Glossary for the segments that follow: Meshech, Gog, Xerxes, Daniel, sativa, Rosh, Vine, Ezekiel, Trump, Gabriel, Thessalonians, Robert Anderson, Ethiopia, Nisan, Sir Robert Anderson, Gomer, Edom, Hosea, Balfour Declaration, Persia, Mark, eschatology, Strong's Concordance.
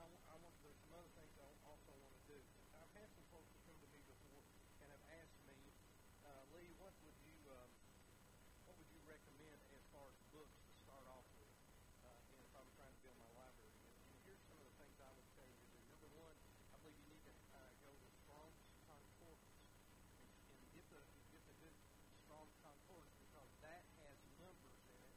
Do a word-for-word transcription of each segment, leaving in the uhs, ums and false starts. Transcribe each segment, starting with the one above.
I, I want to, some other things I also want to do. I've had some folks who come to me before and have asked me, uh, Lee, what would you um, what would you recommend as far as books to start off with uh, if I'm trying to build my library? And, and here's some of the things I would tell you to do. Number one, I believe you need to uh, go to Strong's Concordance and, and get the get the good Strong's Concordance because that has numbers in it.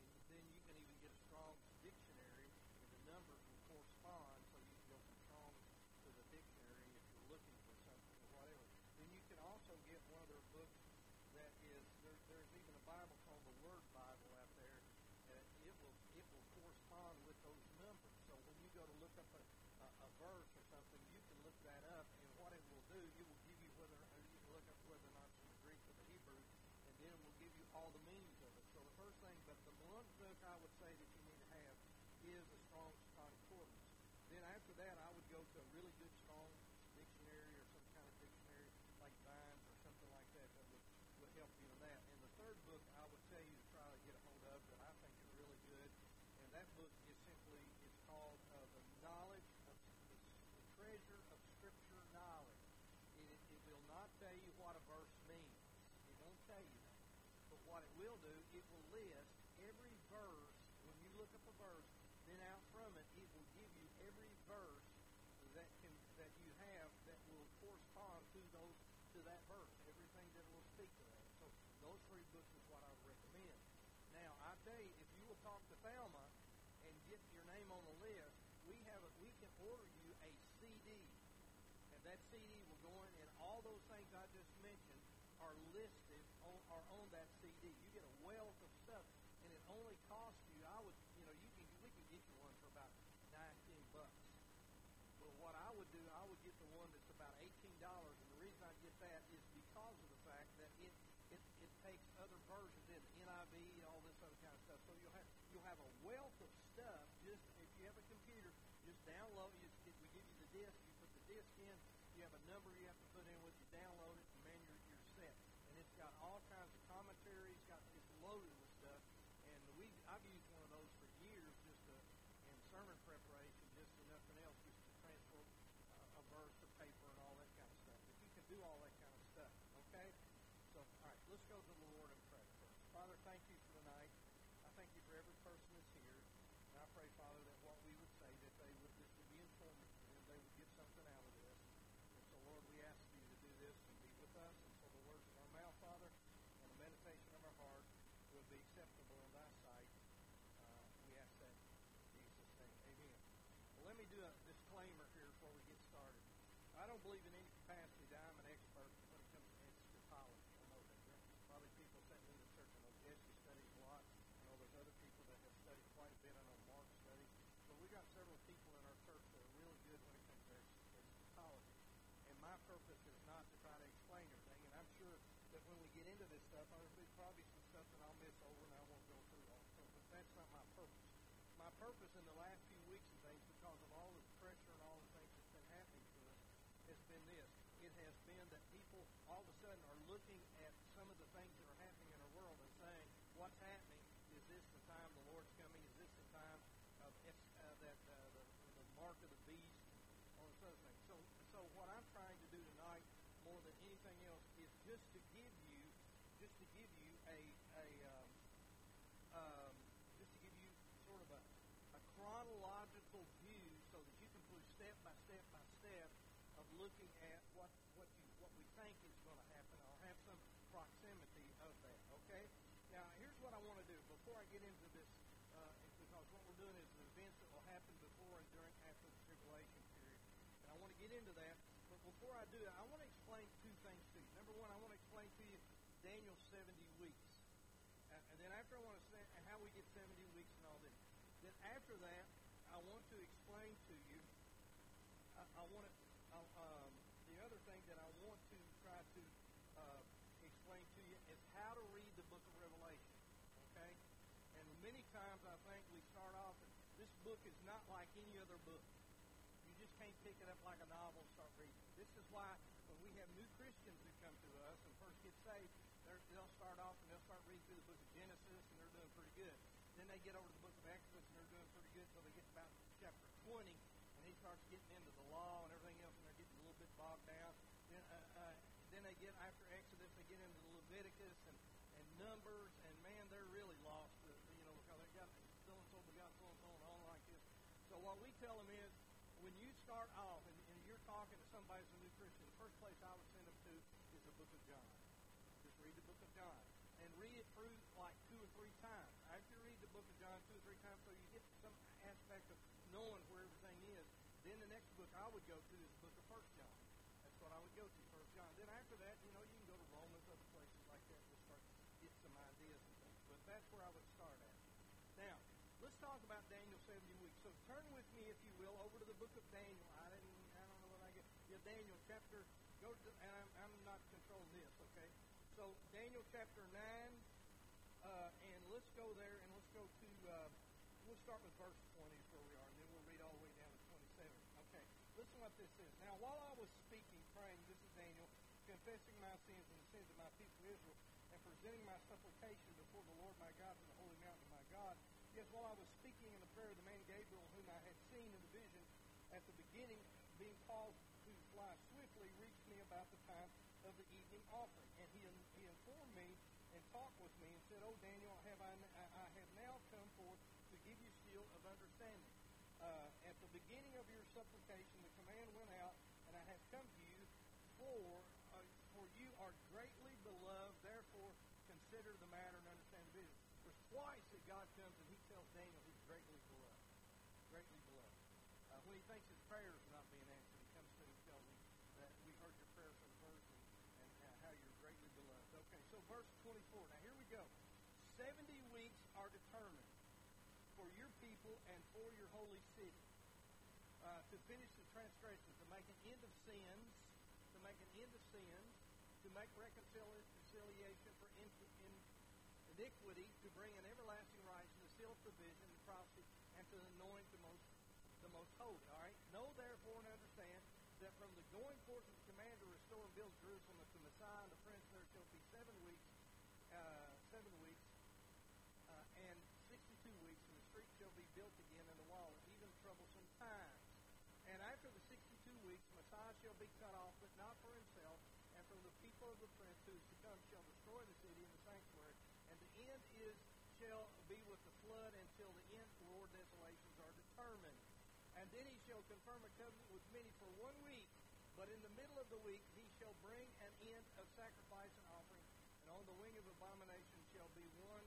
And then you can even get a Strong's Dictionary and the numbers will correspond, so you can go from Strong's to the dictionary if you're looking for something or whatever. Then you can also get one of their books that is, there, there's even a Bible called the Word Bible out there, and it will it will correspond with those numbers. So when you go to look up a, a, a verse or something, you can look that up, and what it will do, it will give you whether, you can look up whether or not it's from the Greek or the Hebrew, and then it will give you all the meanings of it. So the first thing, but the one book I would say that you need to have is a Strong's Concordance. Then after that, I would go to a really good Strong's Dictionary or some kind of dictionary like Vine or something like that that would, would help you in that. And the third book I would tell you to try to get a hold of that I think is really good, and that book is simply, it's called uh, The Knowledge of the, the Treasure of Scripture Knowledge. It, it, it will not tell you what a verse means. It won't tell you that. But what it will do, it will list every verse. When you look up a verse, then out from it, it will give you every verse that can that you have that will correspond to those to that verse, everything that will speak to that. So those three books is what I would recommend. Now, I tell you, if you will talk to Thelma and get your name on the list, we have a, we can order you a C D, and that C D will go in, and all those things I just mentioned are listed on, are on that C D. You get a wealth of stuff, and it only costs you, I would, you know, you can we can get you one for about nineteen bucks. But what I would do, I would get the one that's about eighteen dollars, and the reason I get that is because of the fact that it it, it takes other versions in N I V, all this other kind of stuff. So you'll have you'll have a wealth of stuff. Just if you have a computer, just download it. We give you the disk, you put the disk in, you have a number you have to put in with, you download it, and man, you're, you're set. And it's got all kinds of commentary. It's got it's loaded with stuff. And we I've used one of those for years just to, in sermon preparation, just to nothing else, just to transfer uh, a verse to paper and all that kind of stuff. But you can do all that kind of stuff, okay? So, all right, let's go to the Lord and pray first. Father, thank you for tonight. I thank you for every person that's here. And I pray, Father, that what we would say, that they would this would be informative and they would get something out of this. And so, Lord, we ask you to do this and be with us. And so the words of our mouth, Father, and the meditation of our heart will be acceptable in thy sight. Uh, we ask that in Jesus' name. Amen. Well, let me do a disclaimer here before we get started. I don't believe in any capacity that I'm an expert when it comes to eschatology. I know that there are probably people sitting in the church. I know Jesse studies a lot. I know there's other people that have studied quite a bit. I know Mark studies. But we've got several people in our church that are really good when it comes to eschatology. And my purpose is not to try to explain everything. And I'm sure that when we get into this stuff, there's probably some stuff that I'll miss over and I won't go through all the time. But that's not my purpose. My purpose in the last few weeks and things, because of all the pressure and all the things that's been happening to us, has been this. It has been that people all of a sudden are looking at some of the things that are happening in our world and saying, what's happening? Is this the time the Lord's coming? Is this the time of uh, that uh, the, the mark of the beast? All this other thing. So, so what I'm trying to do tonight more than anything else is just to give you, just to give you a, a um, um, just to give you sort of a, a chronological view, so that you can go step by step by step of looking at what what you what we think is going to happen. I'll have some proximity of that. Okay. Now here's what I want to do before I get into this, uh, because what we're doing is the events that will happen before and during after the tribulation period, and I want to get into that. But before I do that, I want to explain two things to you. Number one, I want to explain to you Daniel's seventy weeks. Uh, and then after I want to say how we get seventy weeks and all this. Then after that, I want to explain to you, I, I want to, uh, um, the other thing that I want to try to uh, explain to you is how to read the book of Revelation, okay? And many times I think we start off, and this book is not like any other book. You just can't pick it up like a novel and start reading. This is why when we have new Christians who come to us and first get saved, they'll start off and they'll start reading through the book of Genesis, and they're doing pretty good. Then they get over to the book of Exodus, and they're doing pretty good until they get to about chapter twenty, and starts getting into the law and everything else, and they're getting a little bit bogged down. Then, uh, uh, then they get, after Exodus, they get into Leviticus and, and Numbers, and man, they're really lost, you know, because they got so-and-so, they got so-and-so, and all like this. So what we tell them is, when you start off, and, and you're talking to somebody who's a new Christian, the first place I would send them to is the book of John. Just read the book of John. And read it through like two or three times. After you read the book of John two or three times, so you get some aspect of knowing where everything is, then the next book I would go to is the book of First John. That's what I would go to, First John. Then after that, you know, you can go to Romans, other places like that, to start to get some ideas and things. But that's where I would start at. Now, let's talk about Daniel seventy weeks. So turn with me, if you will, over to the book of Daniel. I didn't, I don't know what I get. Yeah, Daniel chapter, go to, and I'm, I'm not controlling this, okay? So Daniel chapter nine, uh, and let's go there, and let's go to, uh, we'll start with verse twenty is where we are, and then we'll read all the way down to twenty-seven. Okay, listen what this says. Now, while I was speaking, praying, this is Daniel, confessing my sins and the sins of my people Israel, and presenting my supplication before the Lord my God in the holy mountain of my God, yes, while I was speaking in the prayer of the man Gabriel, whom I had seen in the vision at the beginning, being called to fly swiftly, reached me about the time of the evening offering, and he he informed me and talked with me and said, "Oh Daniel, have I, I have now come forth to give you seal of understanding. Uh, at the beginning of your supplication, the command went out, and I have come to you, for uh, for you are greatly beloved. Therefore, consider the matter and understand the vision." There's twice that God comes and He tells Daniel he's greatly beloved, greatly beloved. Uh, when he thinks his prayer is not being answered, he comes to him and tells him that we heard your prayer from first. How you're greatly beloved. Okay, so verse twenty-four. Now here we go. Seventy weeks are determined for your people and for your holy city uh, to finish the transgressions, to make an end of sins, to make an end of sins, to make reconciliation for iniquity, to bring an everlasting righteousness, to seal provision, and prophecy, and to anoint the most the most holy. All right. Know therefore and understand that from the going forth of the command to restore and build Jerusalem to Messiah and the Prince, there shall be seven weeks, uh, seven weeks, uh, and sixty-two weeks, and the street shall be built again and the wall, even troublesome times. And after the sixty-two weeks, Messiah shall be cut off, but not for himself, and from the people of the Prince who is to come shall destroy the city and the sanctuary. And the end is shall be with the flood until the end, Lord, desolations are determined. And then he shall confirm a covenant with many for one week, but in the middle of the week he shall bring an end of sacrifice and offering, and on the wing of abomination shall be one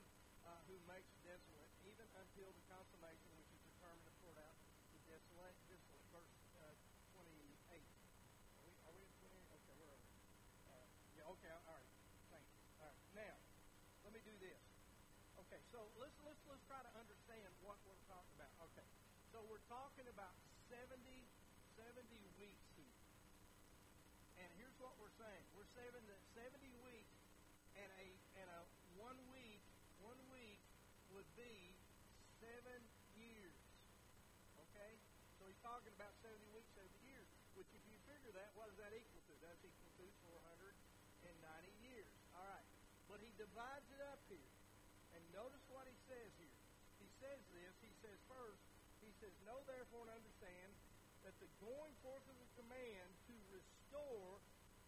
uh, who makes desolate, even until the consummation which is determined to pour out the desolate. Desolate. Verse uh, twenty-eight. Are we, are we at twenty-eight? Okay, where are we? Uh, yeah, okay, all right. Thank you. All right, now, let me do this. Okay, so let's, let's, let's try to understand what we're talking about. Okay. So we're talking about seventy, seventy weeks here. And here's what we're saying. We're saying that seventy weeks and a and a one week, one week would be seven years. Okay? So he's talking about seventy weeks, seventy years, which if you figure that, what does that equal to? That's equal to four hundred ninety years. All right. But he divides it up here. And notice what he says here. He says this. He says first, He says, know therefore and understand that the going forth of the command to restore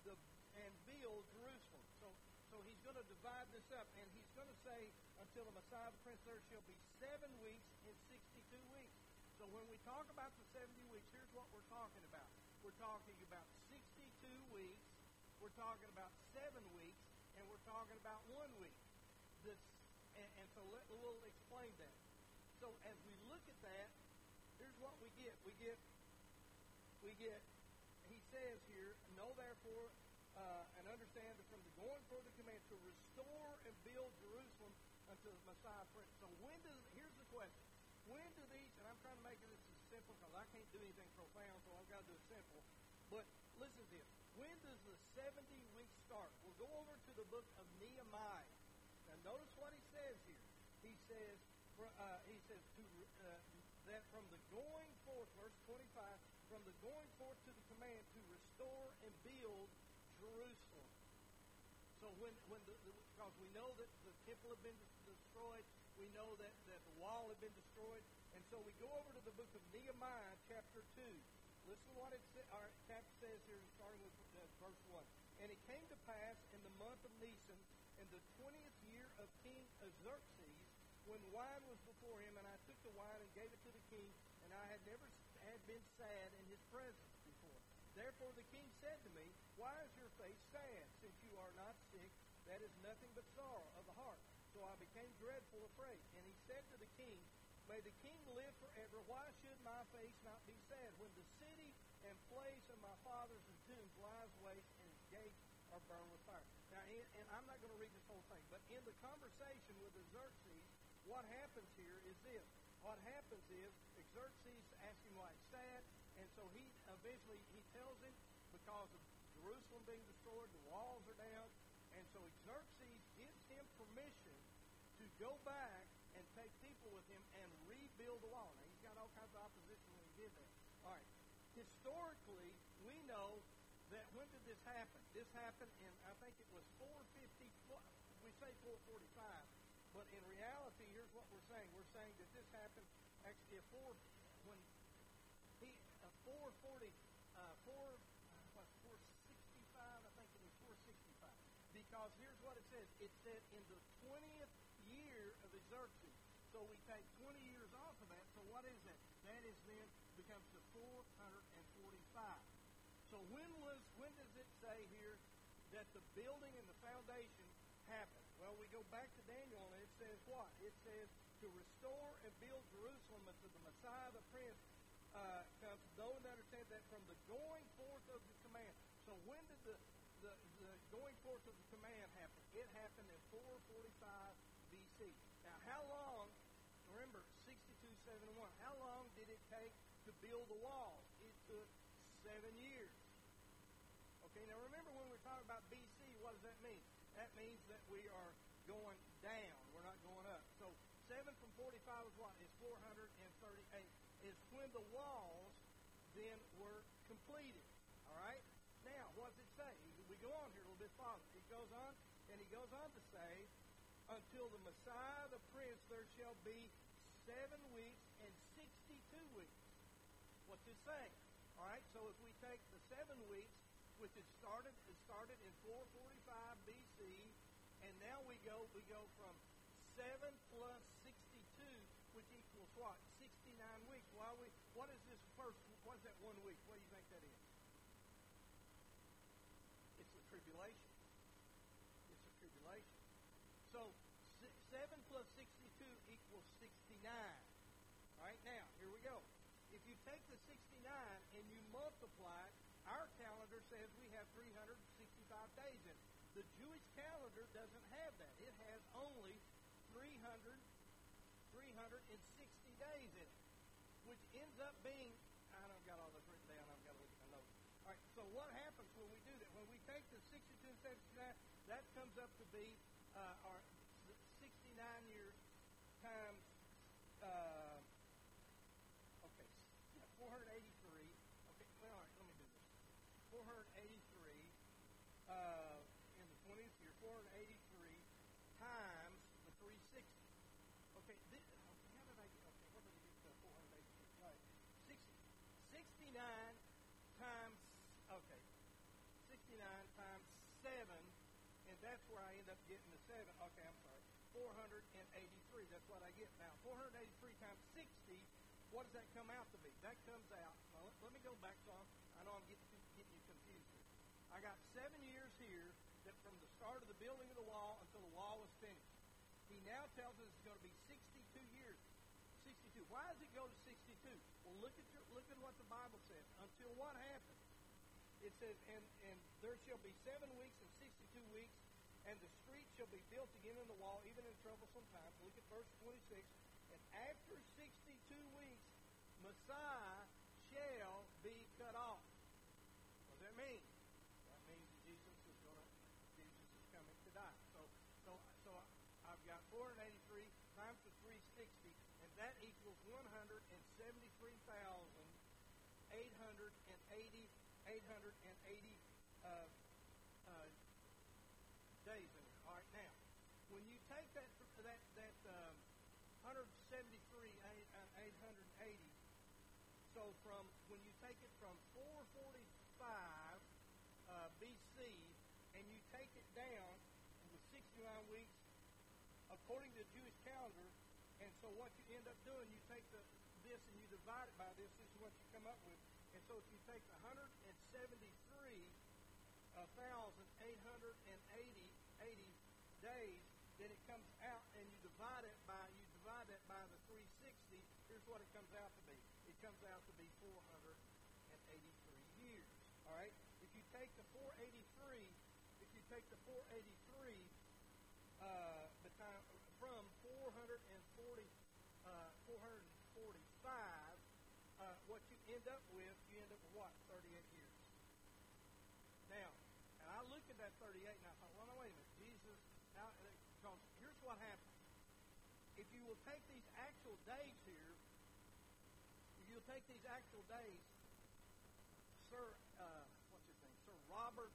the and build Jerusalem. So so he's going to divide this up, and he's going to say, until the Messiah, the Prince, there shall be seven weeks and sixty-two weeks. So when we talk about the seventy weeks, here's what we're talking about. We're talking about sixty-two weeks, we're talking about seven weeks, and we're talking about one week. This, and, and so let, we'll explain that. So as we look at that, here's what we get. We get, we get. He says here, know therefore uh, and understand that from the going forth of the command to restore and build Jerusalem unto the Messiah Prince. So when does? Here's the question. When do these? And I'm trying to make this as simple because I can't do anything profound, so I've got to do it simple. But listen to this. When does the seventy weeks start? We'll go over to the book of Nehemiah. Now notice what he says here. He says. Uh, he says to, uh, that from the going forth, verse twenty-five, from the going forth to the command to restore and build Jerusalem. So when, when the, the, because we know that the temple had been destroyed, we know that, that the wall had been destroyed, and so we go over to the book of Nehemiah, chapter two. Listen to what it says, our chapter says here, starting with verse one. And it came to pass in the month of Nisan, in the twentieth year of King Xerxes, when wine was before him, and I took the wine and gave it to the king, and I had never had been sad in his presence before. Therefore the king said to me, Why is your face sad, since you are not sick? That is nothing but sorrow of the heart. So I became dreadful afraid. And he said to the king, May the king live forever. Why should my face not be sad when the city and place of my fathers and tombs lies waste and its gates are burned with fire? Now, in, and I'm not going to read this whole thing, but in the conversation with Xerxes, what happens here is this. What happens is Xerxes asks him why he's sad, and so he eventually he tells him because of Jerusalem being destroyed, the walls are down, and so Xerxes gives him permission to go back and take people with him and rebuild the wall. Now, he's got all kinds of opposition when he did that. All right. Historically, we know that when did this happen? This happened in, I think it was four fifty, we say four forty-five, but in reality, here's what we're saying. We're saying that this happened actually at four, when he, uh, four forty, uh, four, what, four sixty-five, I think it was four sixty-five, because here's what it says. It said in the twentieth year of Xerxes. So we take twenty years off of that. So what is that? That is then becomes the four forty-five. So when was when does it say here that the building and the foundation happened? Well, we go back to Daniel, and it says what? It says to restore and build Jerusalem until the Messiah, the Prince, uh, comes. Those that understand that from the going forth of the command. So when did the The, the going forth of the command happened? It happened in four forty-five B C. Now, how long, remember, sixty-two, seventy-one, how long did it take to build the wall? It took seven years. Okay, now remember when we're talking about B C, what does that mean? That means that we are going down. We're not going up. So seven from forty-five is what? It's four thirty-eight. It's when the walls then were completed. All right? Now, what does it say? We go on here a little bit farther. It goes on, and he goes on to say, until the Messiah, the Prince, there shall be seven weeks and sixty-two weeks. What's it saying? All right, so if we take the seven weeks, which it started, it started in four forty-five B C, and now we go, we go from seven plus sixty-two, which equals what? sixty-nine weeks. Why we? What is this first? What is that one week? What do you think that is? Tribulation. It's a tribulation. So seven plus sixty-two equals sixty-nine. All right, now, here we go. If you take the sixty-nine and you multiply it, our calendar says we have three hundred sixty-five days in it. The Jewish calendar doesn't have that. It has only three hundred, three hundred sixty days in it, which ends up being, I don't got all this written down, I've got to look at my notes. All right, so what happens when we do that? When we take the sixty-two and seventy-nine, that comes up to be uh, our sixty-nine years times, uh, okay, yeah, four eighty-three. Okay, well, all right, let me do this. four eighty-three uh, in the twentieth year, four eighty-three times the three hundred sixty. Okay, this, okay how did I get, okay, what did I get to four eighty-three? All right, sixty, sixty-nine. That's where I end up getting the seven. Okay, I'm sorry. four eighty-three. That's what I get now. four eighty-three times sixty, what does that come out to be? That comes out. Now, let, let me go back some. I know I'm getting, getting you confused here. I got seven years here that from the start of the building of the wall until the wall was finished. He now tells us it's going to be sixty-two years. sixty-two. Why does it go to sixty-two? Well, look at your, look at what the Bible says. Until what happens? It says, and, and there shall be seven weeks and sixty-two weeks, and the street shall be built again in the wall, even in troublesome times. Look at verse twenty-six. And after sixty-two weeks, Messiah shall be cut off. What does that mean? That means that Jesus is going to, Jesus is coming to die. So, so, so I've got four eighty-three times the three hundred sixty, and that equals one hundred seventy-three thousand eight hundred eighty. Days in it. All right, now, when you take that that that um, one hundred seventy-three eight hundred eighty, so so from when you take it from four forty-five uh, B C and you take it down with sixty-nine weeks according to the Jewish calendar, and so what you end up doing, you take the, this and you divide it by this. This is what you come up with. And so if you take one hundred seventy-three thousand eight hundred eighty days, then it comes out, and you divide it by you divide that by the three hundred sixty. Here's what it comes out to be. It comes out to be four hundred eighty-three years. All right. If you take the four eighty-three, if you take the four eighty-three, uh, the time from four forty, four forty-five, uh, what you end up with, you end up with what? thirty-eight years. Now, and I looked at that thirty-eight, and I thought, well, no, wait a minute, Jesus. Now, because here's what happens. If you will take these actual days here, if you'll take these actual days, Sir, uh, what's his name? Sir Robert.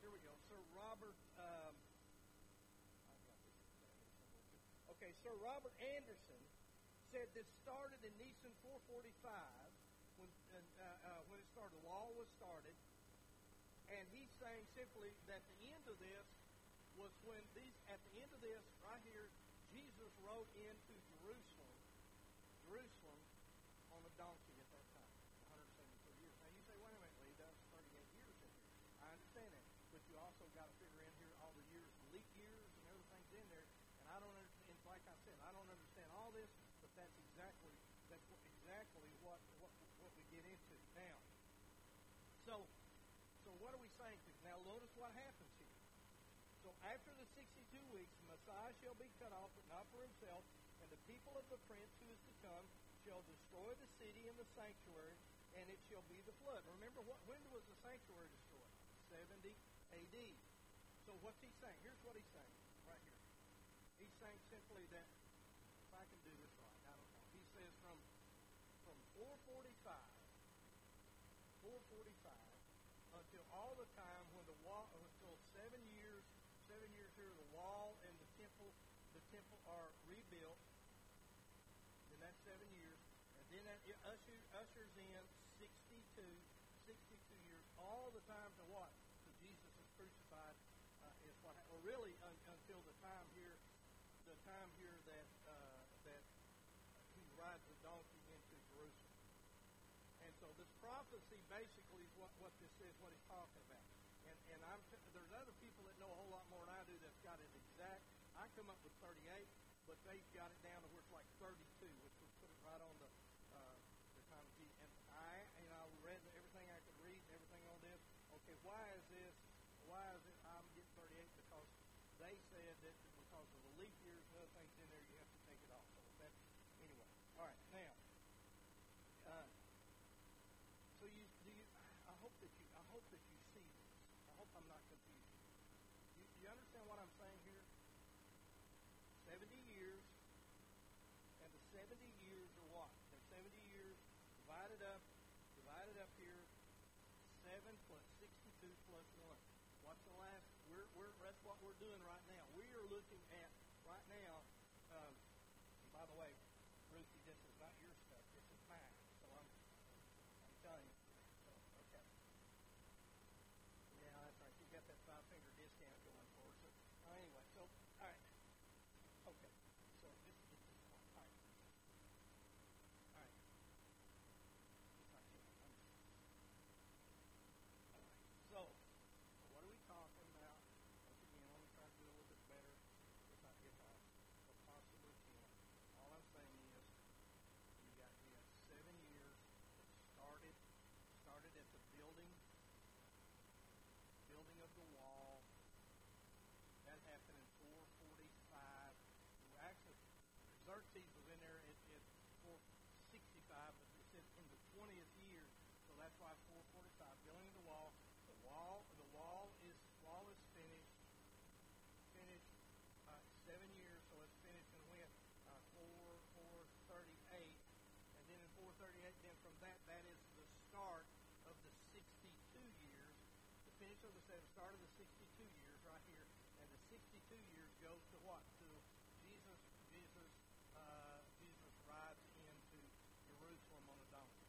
Here we go. Sir Robert. Um, Okay, Sir Robert Anderson said this started in Nisan four forty-five, when uh, uh, when it started, the law was started, and he's saying simply that the end of this was when these at the end of this right here, Jesus rode into Jerusalem, Jerusalem on a donkey at that time, one hundred seventy-three years. Now you say, wait a minute, Lee, that's thirty-eight years in here. I understand that, but you also got to figure in here all the years, leap years, and everything's in there. And I don't understand. Like I said, I don't understand all this, but that's exactly that's what, exactly what, what what we get into now. So, so what are we saying? Now, notice what happens here. So, after the sixty-two weeks, Messiah shall be cut off, but not for himself, and the people of the prince who is to come shall destroy the city and the sanctuary, and it shall be the flood. Remember, what when was the sanctuary destroyed? seventy A D So, what's he saying? Here's what he's saying right here. He's saying simply that, if I can do this right, I don't know. He says from from four forty-five, four forty-five until all the time when the wall, until seven years, seven years here, the wall and the temple, the temple are rebuilt. Then that's seven years, and then that ushers, ushers in sixty-two, sixty-two years. All the time to what? To Jesus is crucified. Uh, is what? Or really un, until the time here. The time here that uh, that he rides the donkey into Jerusalem, and so this prophecy basically is what, what this is, what he's talking about. And and I'm t- there's other people that know a whole lot more than I do that's got it exact. I come up with thirty-eight, but they've got it down to where it's like thirty-two, which would put it right on the uh, the time of Jesus. And I and I read everything I could read, everything on this. Okay, why is this? Why is it? I'm getting thirty-eight because they said that. Because of the leap years and other things in there, you have to take it off. So that's, anyway, all right. Now, uh, so you, do you, I hope that you, I hope that you see this. I hope I'm not confusing you. Do you, you understand what I'm saying here? seventy years, and the seventy years are what? The seventy years divided up, divided up here. Seven plus sixty-two plus one. What's the last? We're, we're, that's what we're doing right now. We are looking at, right now, um, and by the way, Ruthie, this is not your stuff. This is mine. So I'm, I'm telling you. So, okay. Yeah, that's right. You got that five-finger discount going for us. So, uh, anyway, so, all right. Okay. So, just get this one. All right. All right. All right. So, Xerxes was in there at, at four sixty-five, but it says in the twentieth year, so that's why four forty-five. Building the wall, the wall, the wall is wall is finished. Finished uh, seven years, so it's finished in when uh, four thirty-eight, and then in four thirty-eight, then from that, that is the start of the sixty-two years. The finish of the seven, start of the sixty-two years right here, and the sixty-two years goes to what? To Jesus. Jesus. Uh, Jesus rides into Jerusalem on a donkey.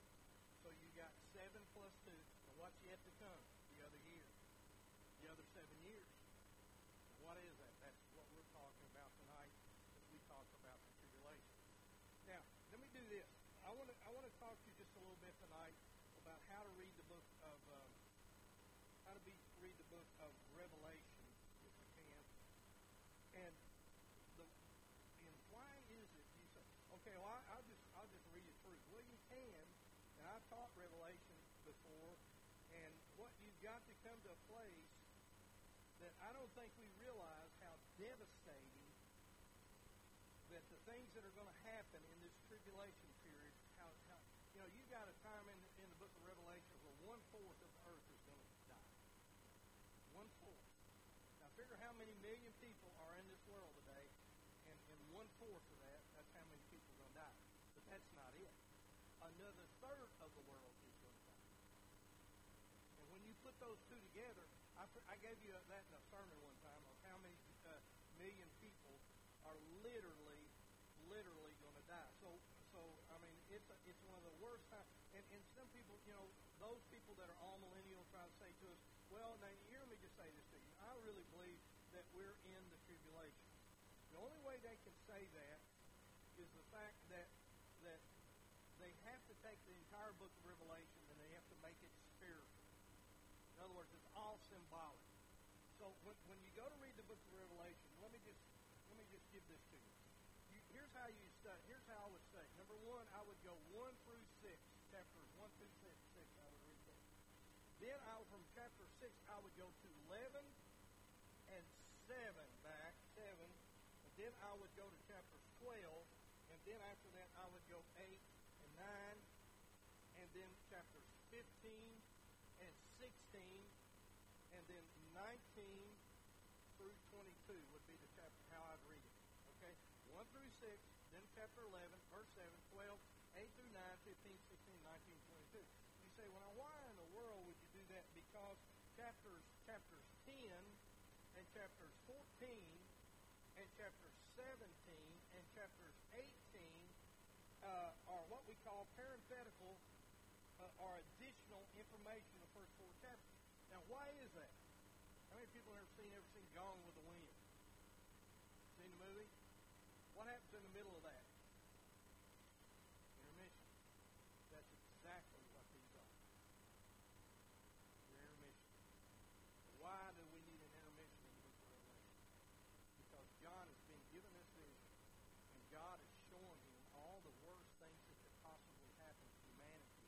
little bit tonight about how to read the book of um, how to be, read the book of Revelation, if you can. And the and why is it you say, okay, well, I, I'll just I'll just read it through. Well, you can, and I've taught Revelation before, and what you've got to come to a place that I don't think we realize how devastating that the things that are going to happen in this tribulation period, how, how you know, you've got a time in, in the book of Revelation where one-fourth of the earth is going to die. One-fourth. Now, figure how many million people are in this world today, and, and one-fourth of that, that's how many people are going to die. But that's not it. Another third of the world is going to die. And when you put those two together, I, I gave you that in a sermon one time of how many uh, million people are literally literally going to die. So, so I mean, it's a, it's one of the worst times. And, and some people, you know, those people that are all millennial try to say to us, well, now, you hear me just say this to you. I really believe that we're in the tribulation. The only way they can say that is the fact that that they have to take the entire book of Revelation and they have to make it spiritual. In other words, it's all symbolic. So when, when you go to read the book of Revelation, let me just let me just give this to you. Here's how you study. Here's how I would study. Number one, I would go one through six, chapters one through six. Six, I would read that. Then I would, from chapter six, I would go to eleven and seven back seven, and then I would go to chapter twelve, and then after that I would go eight and nine, and then chapters fifteen and sixteen, and then nineteen through twenty-two would be the chapter how I'd read it. one through six, then chapter eleven, verse seven, twelve, eight through nine, fifteen, sixteen, nineteen, twenty-two. You say, well, now why in the world would you do that? Because chapters chapters ten and chapters fourteen and chapters seventeen and chapters eighteen uh, are what we call parenthetical uh, or additional information in the first four chapters. Now, why is that? How many people have seen ever seen Gone with the Wind? Seen the movie? What happens in the middle of that? Intermission. That's exactly what these are. They're intermission. Why do we need an intermission in the book of Revelation? Because God has been given this vision, and God is showing him all the worst things that could possibly happen to humanity.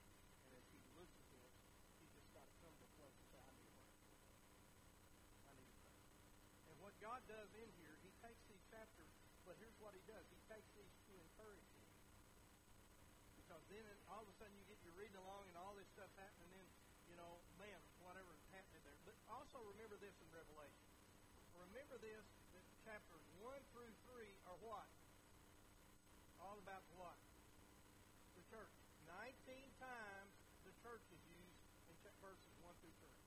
And as he looks at this, he's just got to come to a place and say, I need to I need to And what God does in here, he takes these chapters. But here's what he does. He takes these to encourage you. Because then all of a sudden you get, you're reading along and all this stuff's happening, and then, you know, man, whatever's happening there. But also remember this in Revelation. Remember this, that chapters one through three are what? All about what? The church. nineteen times the church is used in verses one through three.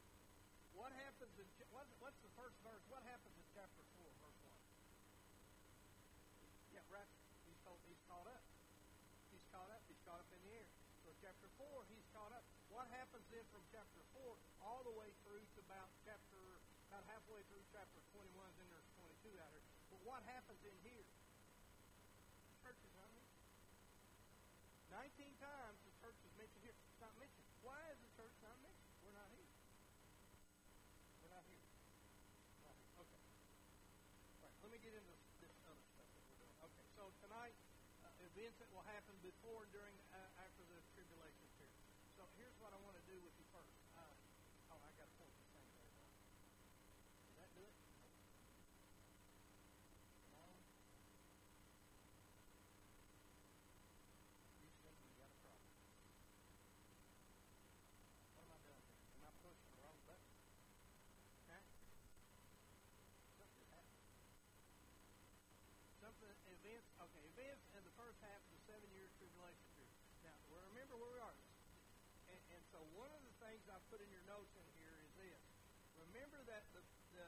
What happens in, what's the first verse? What happens in chapter four, verse one? He's caught, he's caught up. He's caught up. He's caught up in the air. So chapter four, he's caught up. What happens then from chapter four all the way through to about chapter, about halfway through chapter twenty-one, then there's twenty-two out here. But what happens in here? The church is not mentioned. nineteen times the church is mentioned here. It's not mentioned. Why is the church not mentioned? We're not here. We're not here. We're not here. Okay. All right, let me get into this. So tonight, uh, events that will happen before, during, uh, after the tribulation period. So here's what I want to do with you first. Uh, oh, I got to point this thing there. Does that do it? No. You said you got a problem. What am I doing here? Am I pushing the wrong button? Okay. Something happened. Something events. Okay, events in the first half of the seven-year tribulation period. Now, remember where we are. And, and so one of the things I put in your notes in here is this. Remember that the, the,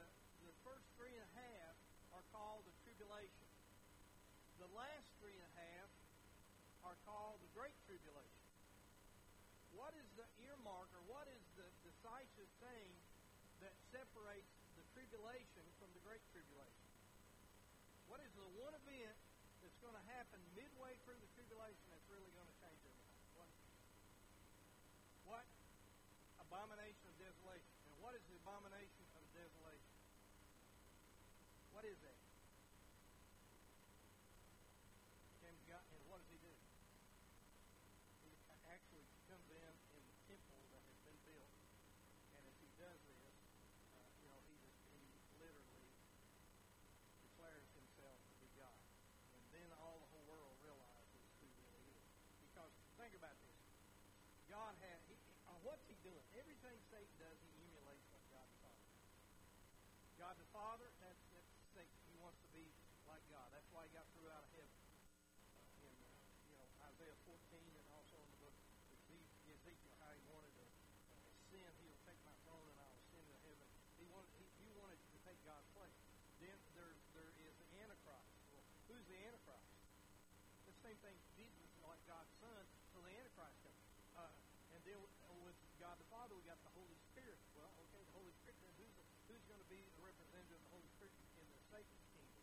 the first three and a half are called the tribulation. The last three and a half are called the great tribulation. What is the earmark, or what is the decisive thing that separates the tribulation from the great tribulation? What is the one event that's going to happen midway through the tribulation that's really going to change everything? What? what abomination of desolation. And what is the abomination of desolation? What is that? He came to God, and what does he do? He actually comes in in the temple that has been built. And as he does this, uh, you know, he, just, he literally declares himself to be God. And then all the whole world realizes who he really is. Because, think about this. God had, he, what's he doing? Everything Satan does, he emulates what God the Father does. God the Father, that's, that's Satan. He wants to be like God. That's why he got threw out of heaven. Uh, in, uh, you know, Isaiah fourteen and also in the book of Ezekiel, how he wanted to uh, sin. He'll take my throne and I'll ascend to heaven. He wanted, he, he wanted to take God's place. Then there, there is the Antichrist. Well, who's the Antichrist? The same thing. Jesus is like God's Son, so the Antichrist comes. Uh, and then with God the Father, we got the Holy Spirit. Well, okay, the Holy Spirit. Who's who's going to be the representative of the Holy Spirit in the Satan's kingdom?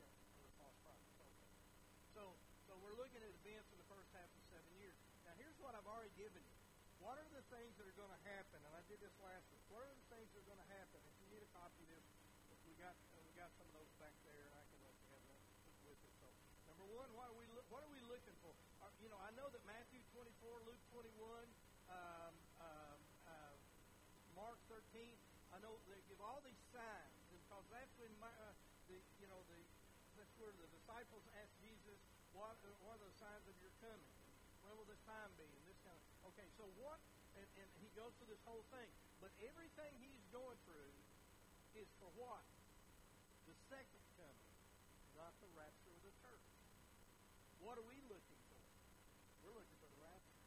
Yeah, the false prophets. Okay. So, so we're looking at events in the first half of seven years. Now, here's what I've already given you. What are the things that are going to happen? And I did this last week. What are the things that are going to happen? If you need a copy of this, we got we got some of those back there, and I can let you have that with it. So, number one, what are we what are we looking for? Are, you know, I know that Matthew twenty-four, Luke twenty-one, um, um, uh, Mark thirteen. I know they give all these signs because that's when my, uh, the you know the that's where the disciples asked Jesus, "What what are the signs of your coming? When will this time be?" And this kind of okay. So what? And, and he goes through this whole thing, but everything he's going through is for what? The second coming, not the rapture of the church. What are we looking for? We're looking for the rapture.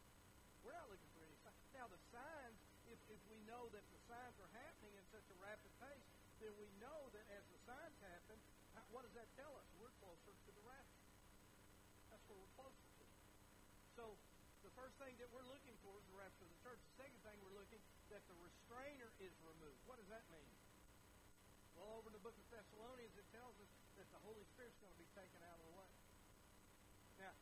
We're not looking for any signs. Now, the signs, if, if we know that the signs are happening in such a rapid pace, then we know that as the signs happen, what does that tell us? We're closer to the rapture. That's where we're closer to. So, the first thing that we're looking for is the rapture of the church. The second thing we're looking that the restrainer is removed. What does that mean? Well, over in the book of Thessalonians, it tells us that the Holy Spirit's going to be taken out of the way. Now,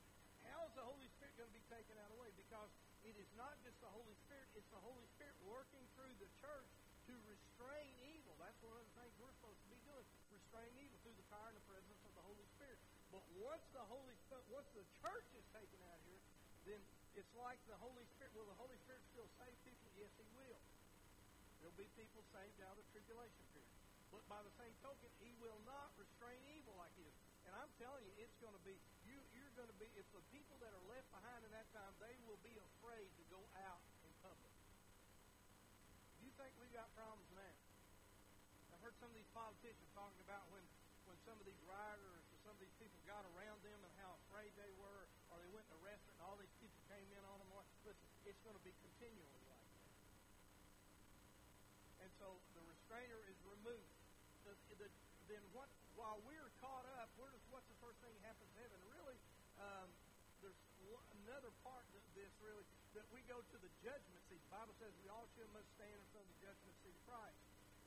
how is the Holy Spirit going to be taken out of the way? Because it is not just the Holy Spirit, it's the Holy Spirit working through the church to restrain evil. That's one of the things we're supposed to be doing, restrain evil through the power and the presence of the Holy Spirit. But once the Holy once the church is taken out of here, then it's like the Holy Spirit. Will the Holy Spirit still save people? Yes, he will. There'll be people saved out of the tribulation period. But by the same token, he will not restrain evil like he is. And I'm telling you, it's going to be, you, you're going to be, if the people that are left behind in that time, they will be afraid to go out in public. You think we've got problems now? I've heard some of these politicians talking about when, when some of these rioters or some of these people got around them and how afraid they were, or they went to the restaurant and all these people came in on them. Listen, it's going to be continually like that. And so the restrainer is removed. The, the, then what? While we're caught up, where does, what's the first thing that happens in heaven? Really, um, there's one, another part of this, really, that we go to the judgment seat. The Bible says we all should must stand in front of the judgment seat of Christ.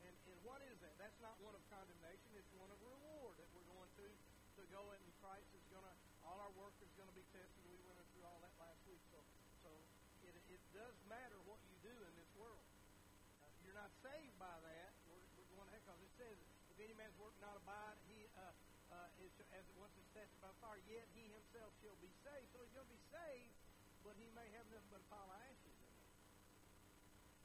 And, and what is that? That's not one of condemnation. It's one of reward that we're going to to go in. And Christ is going to, all our work is going to be tested. We went through all that last week. So, so it, it does matter what you do in this world. Uh, you're not saved by that. We're, we're going to heck because it says it. If any man's work not abide, he uh, uh, is, as it once is tested by fire, yet he himself shall be saved. So he's going to be saved, but he may have nothing but a pile of ashes in it.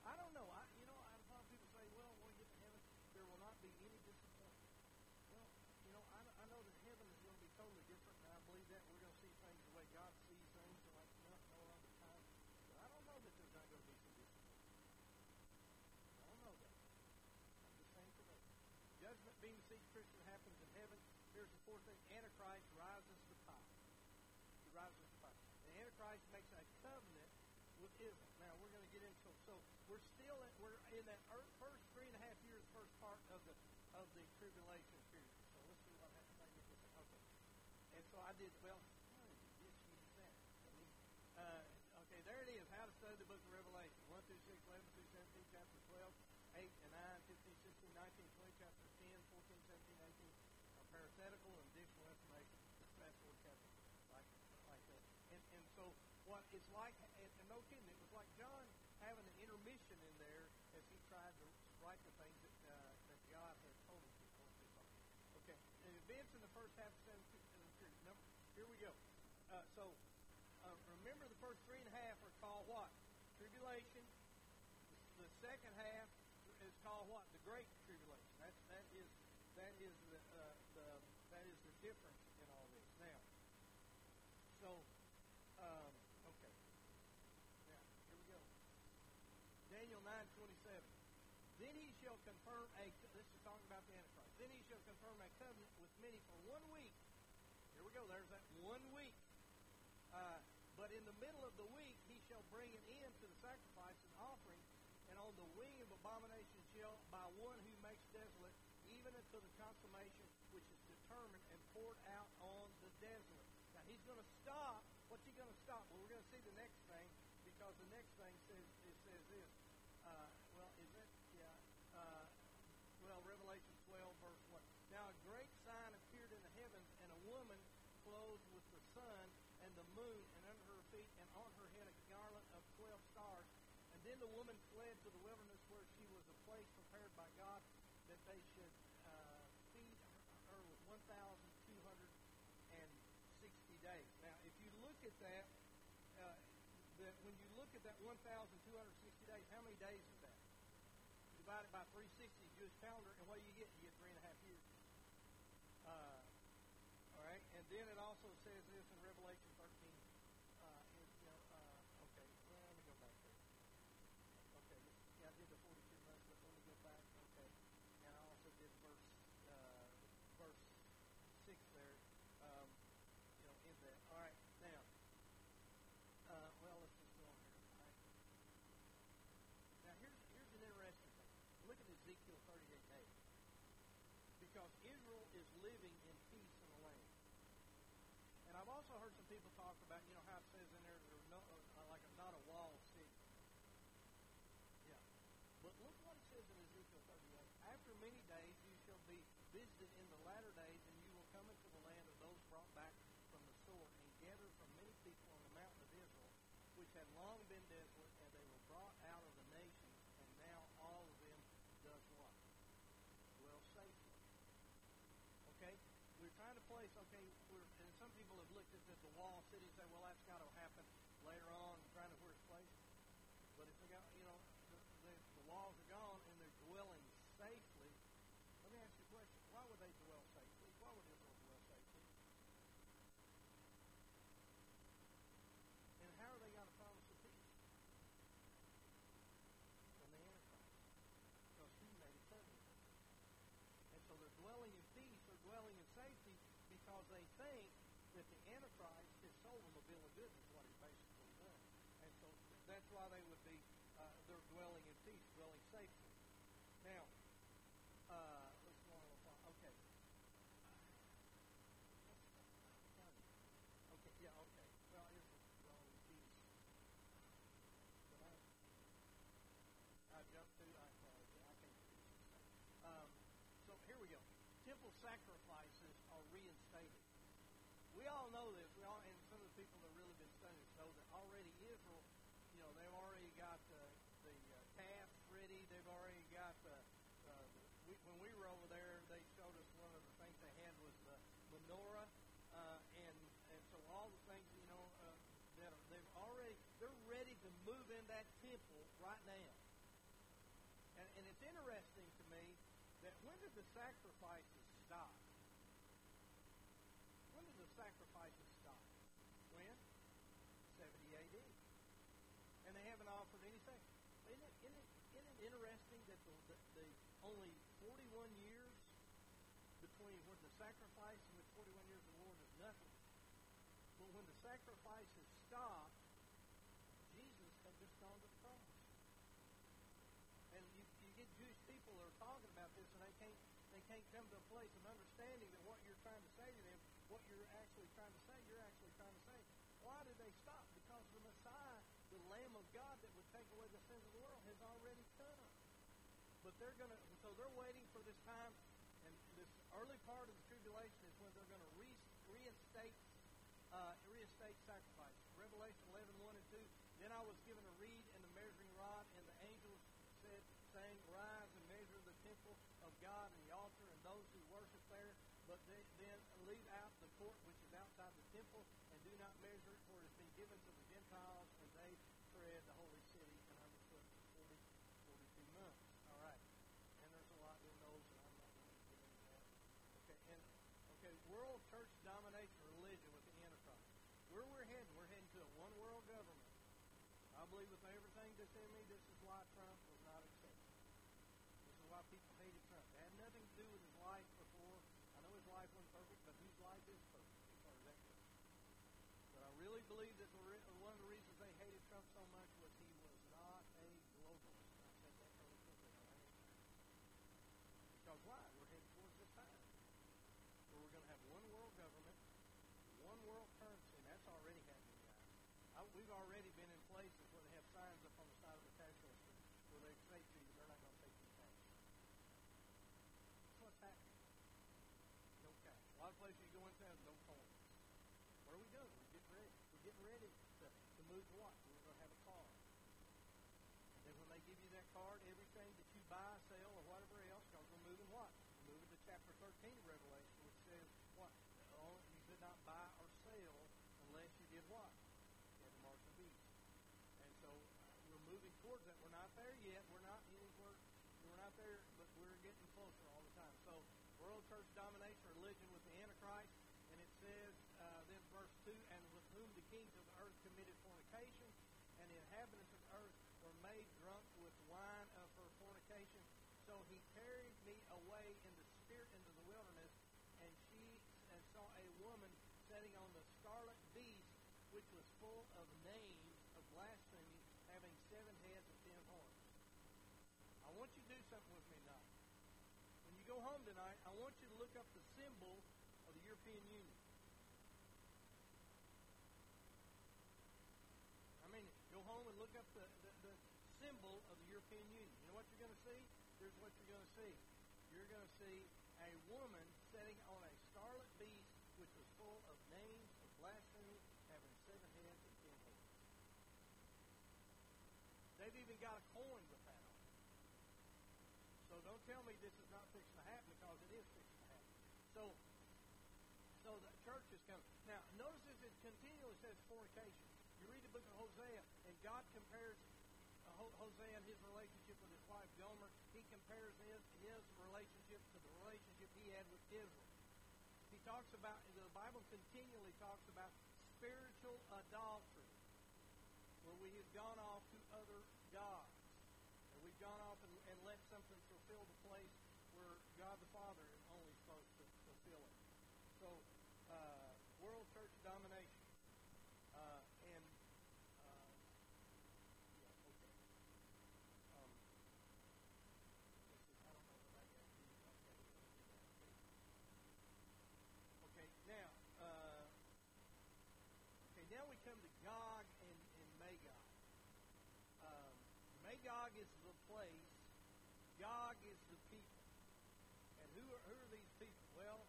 I don't know. I, you know, I have a lot of people say, well, when we get to heaven, there will not be any disappointment. Well, you know, I, I know that heaven is going to be totally different, and I believe that we're going to see things the way God sees things, the way no other time. But I don't know that there's not going to be some disappointment. I don't know that. I'm just saying for me. Judgment being sees Christian happens in heaven. Here's the fourth thing. Antichrist rises to power. He rises to power. The Antichrist makes a covenant with Israel. Now, we're going to get into it. So we're still in, we're in that first three and a half years, first part of the of the tribulation period. So let's see what happens. I get this. Okay. And so I did, well, how did you get me that? Uh, okay, there it is. How to study the book of Revelation. one through six, eleven through seventeen, chapter twelve, eight and nine, fifteen, sixteen, nineteen, twenty, chapter fourteen, seventeen, eighteen, parenthetical and additional information. That's what it happens, like, like that. And, and so what it's like, and, and no kidding, it was like John having an intermission in there as he tried to write the things that, uh, that God had told him to do. Okay, and events in the first half of seven fifty. Number, here we go. Uh, so, uh, remember the first three and a half are called what? Tribulation. The second half is called what? The Great Tribulation. That's, that is that is the, uh, the that is the difference in all this. Now, so um, okay. Now here we go. Daniel nine twenty-seven. Then he shall confirm a. This is talking about the Antichrist. Then he shall confirm a covenant with many for one week. Here we go. There's that one week. Uh, but in the middle of the week he shall bring an end to the sacrifice and offering. And on the wing of abomination shall by one who makes desolate, even until the consummation which is determined and poured out on the desolate. Now he's going to stop. What's he going to stop? Well, we're going to see the next thing, because the next thing says it says this. Uh, well, is it? Yeah. Uh, well, Revelation twelve verse one. Now a great sign appeared in the heavens, and a woman clothed with the sun and the moon, and under her feet and on her head a garland of twelve stars. Then the woman fled to the wilderness where she was a place prepared by God that they should uh, feed her with one thousand two hundred sixty days. Now, if you look at that, uh, the, when you look at that one thousand two hundred sixty days, how many days is that? Divide it by three hundred sixty Jewish calendar, and what do you get? You get three and a half years. Uh, all right? And then it also says this in Revelation thirteen. Because Israel is living in peace in the land. And I've also heard some people talk about, you know, how it says in there, there's no, uh, like a, not a wall city. Yeah. But look what it says in Ezekiel thirty-eight. After many days you shall be visited in the latter days, and you will come into the land of those brought back from the sword, and gathered from many people on the mountain of Israel, which had long been desolate, and they were brought out of the nations, and now all of them does what? Dwell safely. Okay, we're trying to place, okay, we're, and some people have looked at the, the wall city and say, well, that's got to happen later on, and trying to where it's placed. But if we got, you know, the, the, the walls are gone and they're dwelling safely, let me ask you a question. Why would they dwell safely? Why would Israel dwell safely? And how are they going to promise the peace? From the Antichrist. Because he made a covenant. And so they're dwelling in peace. Dwelling in safety because they think that the Antichrist has sold them a bill of goods, is what he basically does. And so that's why they would be, uh, they're dwelling in peace, dwelling safely. Now, uh, let's go on a little while. Okay. Okay, yeah, okay. Well, here's what's dwelling in peace. But I, I jumped through, I, uh, I can't do this. Um, so here we go. Temple sacrifices are reinstated. We all know this. We all, and some of the people that have really been studying this know that already Israel, you know, they've already got the the uh, calves ready. They've already got the. Uh, the we, when we were over there, they showed us one of the things they had was the menorah, uh, and and so all the things, you know, uh, that are, they've already they're ready to move in that temple right now. And and it's interesting to me. That when did the sacrifices stop? When did the sacrifices stop? When? seventy A D. And they haven't offered anything. Isn't it, isn't it, isn't it interesting that the, the, the only forty-one years between when the sacrifice and the forty-one years of the Lord is nothing? But when the sacrifices stopped, Jesus had just gone to the cross. And you, you get Jewish people that are talking about this, and they can't they can't come to a place of understanding that what you're trying to say to them, what you're actually trying to say, you're actually trying to say. Why did they stop? Because the Messiah, the Lamb of God that would take away the sins of the world, has already come. But they're going to, so they're waiting for this time, and this early part of the tribulation is when they're going to re, reinstate uh, reinstate sacrifice. Revelation eleven one and two. Then I was given a reed in the God and the altar and those who worship there, but they, then leave out the court which is outside the temple, and do not measure it, for it is being given to the Gentiles, and they tread the holy city and underfoot for forty-two months. All right. And there's a lot in those, and I'm not going to get into that. Okay, and, okay, world church dominates religion with the Antichrist. Where we're heading, we're heading to a one-world government. I believe with everything that's in me, this is why Trump was not accepted. This is why people hated Trump. It had nothing to do with his life before. I know his life wasn't perfect, but whose life is perfect as far as that goes. But I really believe that one of the reasons they hated Trump so much was he was not a globalist. I said that really quickly. Because why? We're headed towards this time where we're going to have one world government, one world currency, and that's already happening, guys. I, we've already been in places where they have signs up on the side of the tax register where they say to you, they're not going to take your tax. That's what's happening. No tax. A lot of places you go into have no coins. What are we doing? We're getting ready. We're getting ready to, to move to what? We're going to have a car. And then when they give you that card, everything that you buy, sell, or whatever else, because we're moving what? We're moving to chapter thirteen of Revelation, which says what? You could not buy or sell unless you did what? Moving towards that. We're not there yet. We're not anywhere. We're not there, but we're getting closer all the time. So, world church dominates religion with the Antichrist, and it says, uh, then verse two, and with whom the kings of the earth committed fornication, and the inhabitants of the earth were made drunk with wine of her fornication. So he carried me away in the spirit into the wilderness, and she and saw a woman sitting on the scarlet beast, which was full of names of blasphemy, having seven heads and ten horns. I want you to do something with me tonight. When you go home tonight, I want you to look up the symbol of the European Union. I mean, go home and look up the, the, the symbol of the European Union. You know what you're going to see? Here's what you're going to see. You're going to see a woman sitting on a scarlet beast, which was full of names of blasphemy, having seven heads and ten horns. They've even got a coin with that on it. So don't tell me this is not fixing to happen, because it is fixing to happen. So, so the church is coming. Now, notice this, it continually says fornication. You read the book of Hosea, and God compares uh, Hosea and his relationship with his wife, Gomer. He compares his, his relationship to the relationship he had with Israel. He talks about, the Bible continually talks about spiritual adultery, where we have gone off to other gods. And we've gone off and, and let something fulfill the place where God the Father is only supposed to fulfill it. So, uh, world church domination. Uh, and, uh, yeah, okay. Um, I don't know what I got to do. Okay, now, uh, okay, now we come to Gog and Magog. Um, Magog is the place. Gog is the people. And who are, who are these people? Well,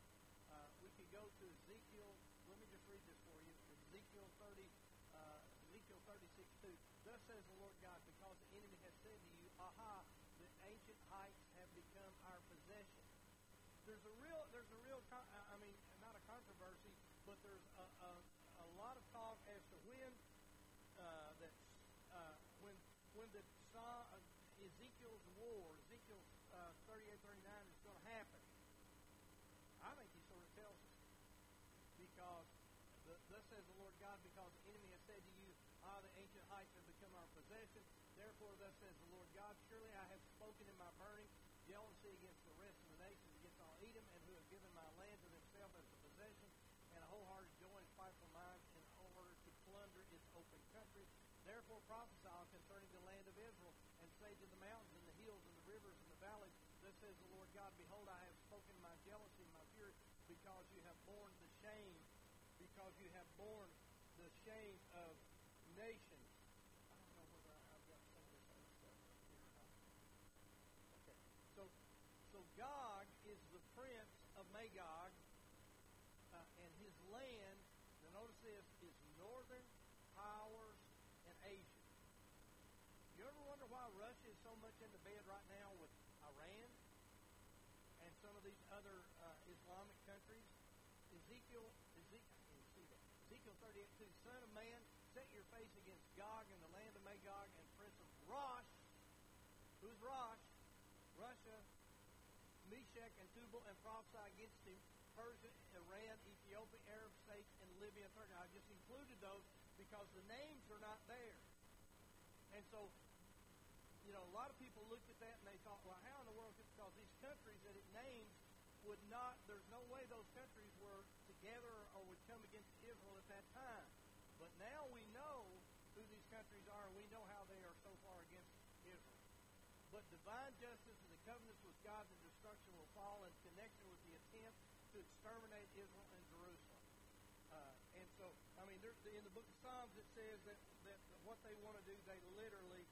uh, we can go to Ezekiel. Let me just read this for you. Ezekiel thirty, uh, Ezekiel thirty-six, two. Thus says the Lord God, because the enemy has said to you, aha, the ancient heights have become our possession. There's a real, there's a real, I mean, not a controversy, but there's a, a, a lot of talk as to when Uh, that uh, when when the saw uh, Ezekiel's war, Ezekiel uh, thirty-eight thirty-nine is going to happen. I think he sort of tells us, because the, thus says the Lord God, because the enemy has said to you, ah, the ancient heights have become our possession. Therefore, thus says the Lord God, surely I have spoken in my burning jealousy against the rest of the nations, against all Edom, and who have given my land to themselves as a possession, and a wholehearted joy and spiteful mind, in order to plunder its open country. Therefore prophesy concerning the land of Israel, and say to the mountains and the hills and the rivers and the valleys, thus says the Lord God, behold, I have spoken my jealousy and my fury, because you have borne the shame, because you have borne the shame of nations. I don't know whether I've got some of this other stuff right here or not. Okay. So, so Gog is the prince of Magog, uh, and his land, now notice this, is northern powers and Asia. You ever wonder why Russia is so much in the bed right now with Iran? Ezekiel, Ezekiel, Ezekiel thirty-eight, two, Son of man, set your face against Gog and the land of Magog and prince of Rosh, who's Rosh, Russia, Meshech, and Tubal, and prophesy against him, Persia, Iran, Ethiopia, Arab states, and Libya, and Turkey. I just included those because the names are not there. And so, you know, a lot of people looked at that and they thought, well, how in the world could, because these countries that it names would not, there's no way those countries were together or would come against Israel at that time. But now we know who these countries are, and we know how they are so far against Israel. But divine justice and the covenants with God and destruction will fall in connection with the attempt to exterminate Israel and Jerusalem. Uh, and so, I mean, there, in the book of Psalms it says that, that what they want to do, they literally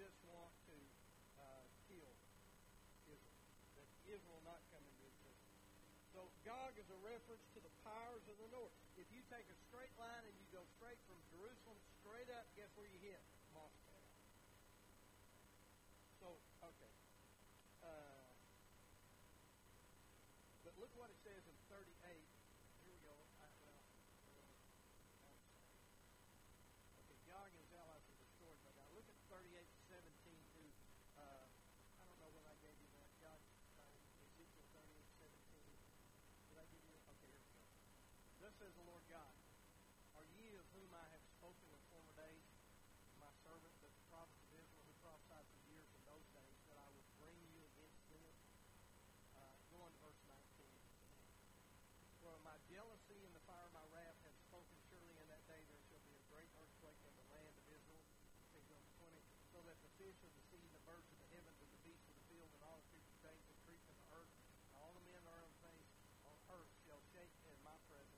just want to uh, kill Israel, that Israel not come into existence. So Gog is a reference to the powers of the north. If you take a straight line and you go straight from Jerusalem straight up, guess where you hit? Moscow. So, okay. Uh, but look what it says in thirty-eight. Here we go. I, well, okay, Gog and his allies are destroyed by God. Look at thirty-eight. Says the Lord God, are ye of whom I have spoken in former days, my servant, the prophet of Israel, who prophesied for years in those days, that I would bring you against them? Uh, go on to verse nineteen. For my jealousy and the fire of my wrath have spoken, surely in that day there shall be a great earthquake in the land of Israel, six twenty, so that the fish of the sea, the birds of the heavens, and the beasts of the field, and all the creeping things that creep in the earth, and all the men that are on things on earth shall shake in my presence.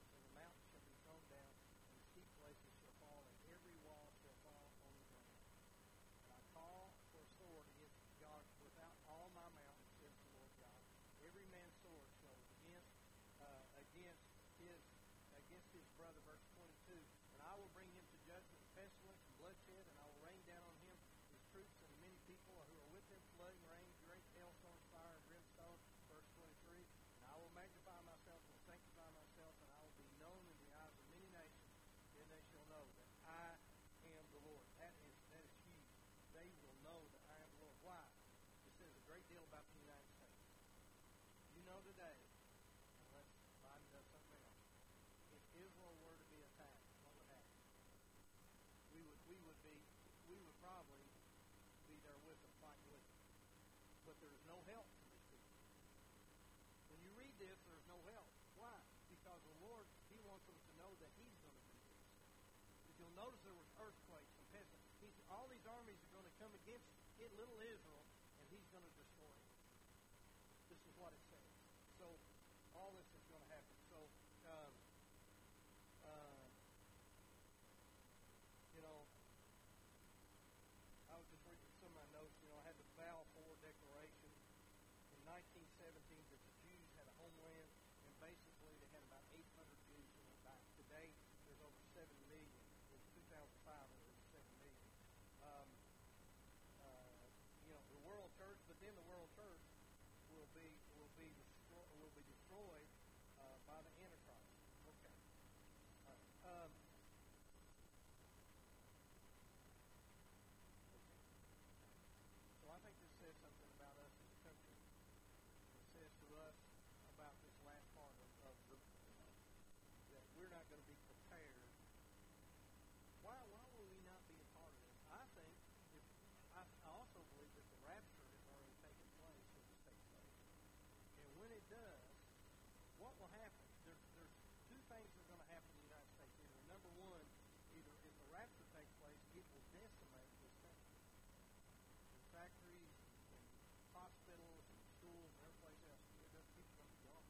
His brother, verse twenty-two, and I will bring him to judgment, pestilence, and bloodshed, and I will rain down on him his troops and many people who are with him, flooding, rain, great hailstones, fire, and brimstone, verse twenty-three, and I will magnify myself and sanctify myself, and I will be known in the eyes of many nations, then they shall know that I am the Lord. That is, that is huge. They will know that I am the Lord. Why? It says a great deal about the United States. You know today, Israel were to be attacked, what would happen? We would, we would be, we would probably be there with them, fighting with them. But there's no help for these people. When you read this, there's no help. Why? Because the Lord, He wants them to know that He's going to do this. If you'll notice, there was earthquakes and pestilence. He said, all these armies are going to come against it, little Israel, and He's going to destroy it. This is what it says. So all this is going to happen. So. Um, Uh, you know, I was just reading some of my notes. You know, I had the Balfour Declaration in nineteen seventeen that the Jews had a homeland, and basically they had about eight hundred Jews who went back. Today, there's over seven million. In two thousand five, there was seven million. Um, uh, you know, the world church, but then the world church will be will be destroyed will be destroyed uh, by the Antichrist. Okay. Um, so I think this says something about us as a country. It says to us about this last part of, of the, you know, that we're not going to be prepared. Why? Why will we not be a part of this? I think. If, I, I also believe that the rapture has already taken place. It has taken place, and when it does, what will happen? There, there's two things that are going to happen. One, either if the rapture takes place, it will decimate this country. The factories and hospitals and schools and every place else, those people are going to be gone.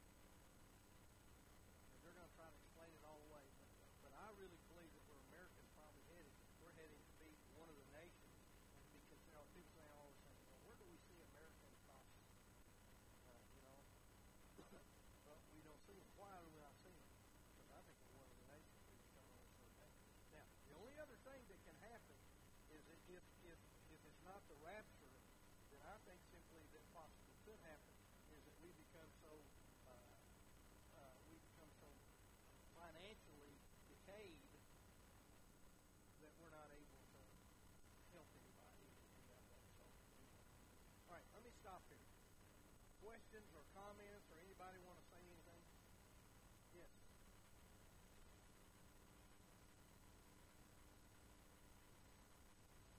And they're going to try to explain it all away. But, but I really believe that where America's probably headed, we're heading to be one of the nations, because you know, people say all the time, well, where do we see America in the gospel? Uh, you know, but we don't see it. Why do we not see it? Because I think we're one of the nations. The other thing that can happen is that if, if, if it's not the rapture, then I think simply that possibly could happen is that we become so uh, uh, we become so questions or comments or anybody want to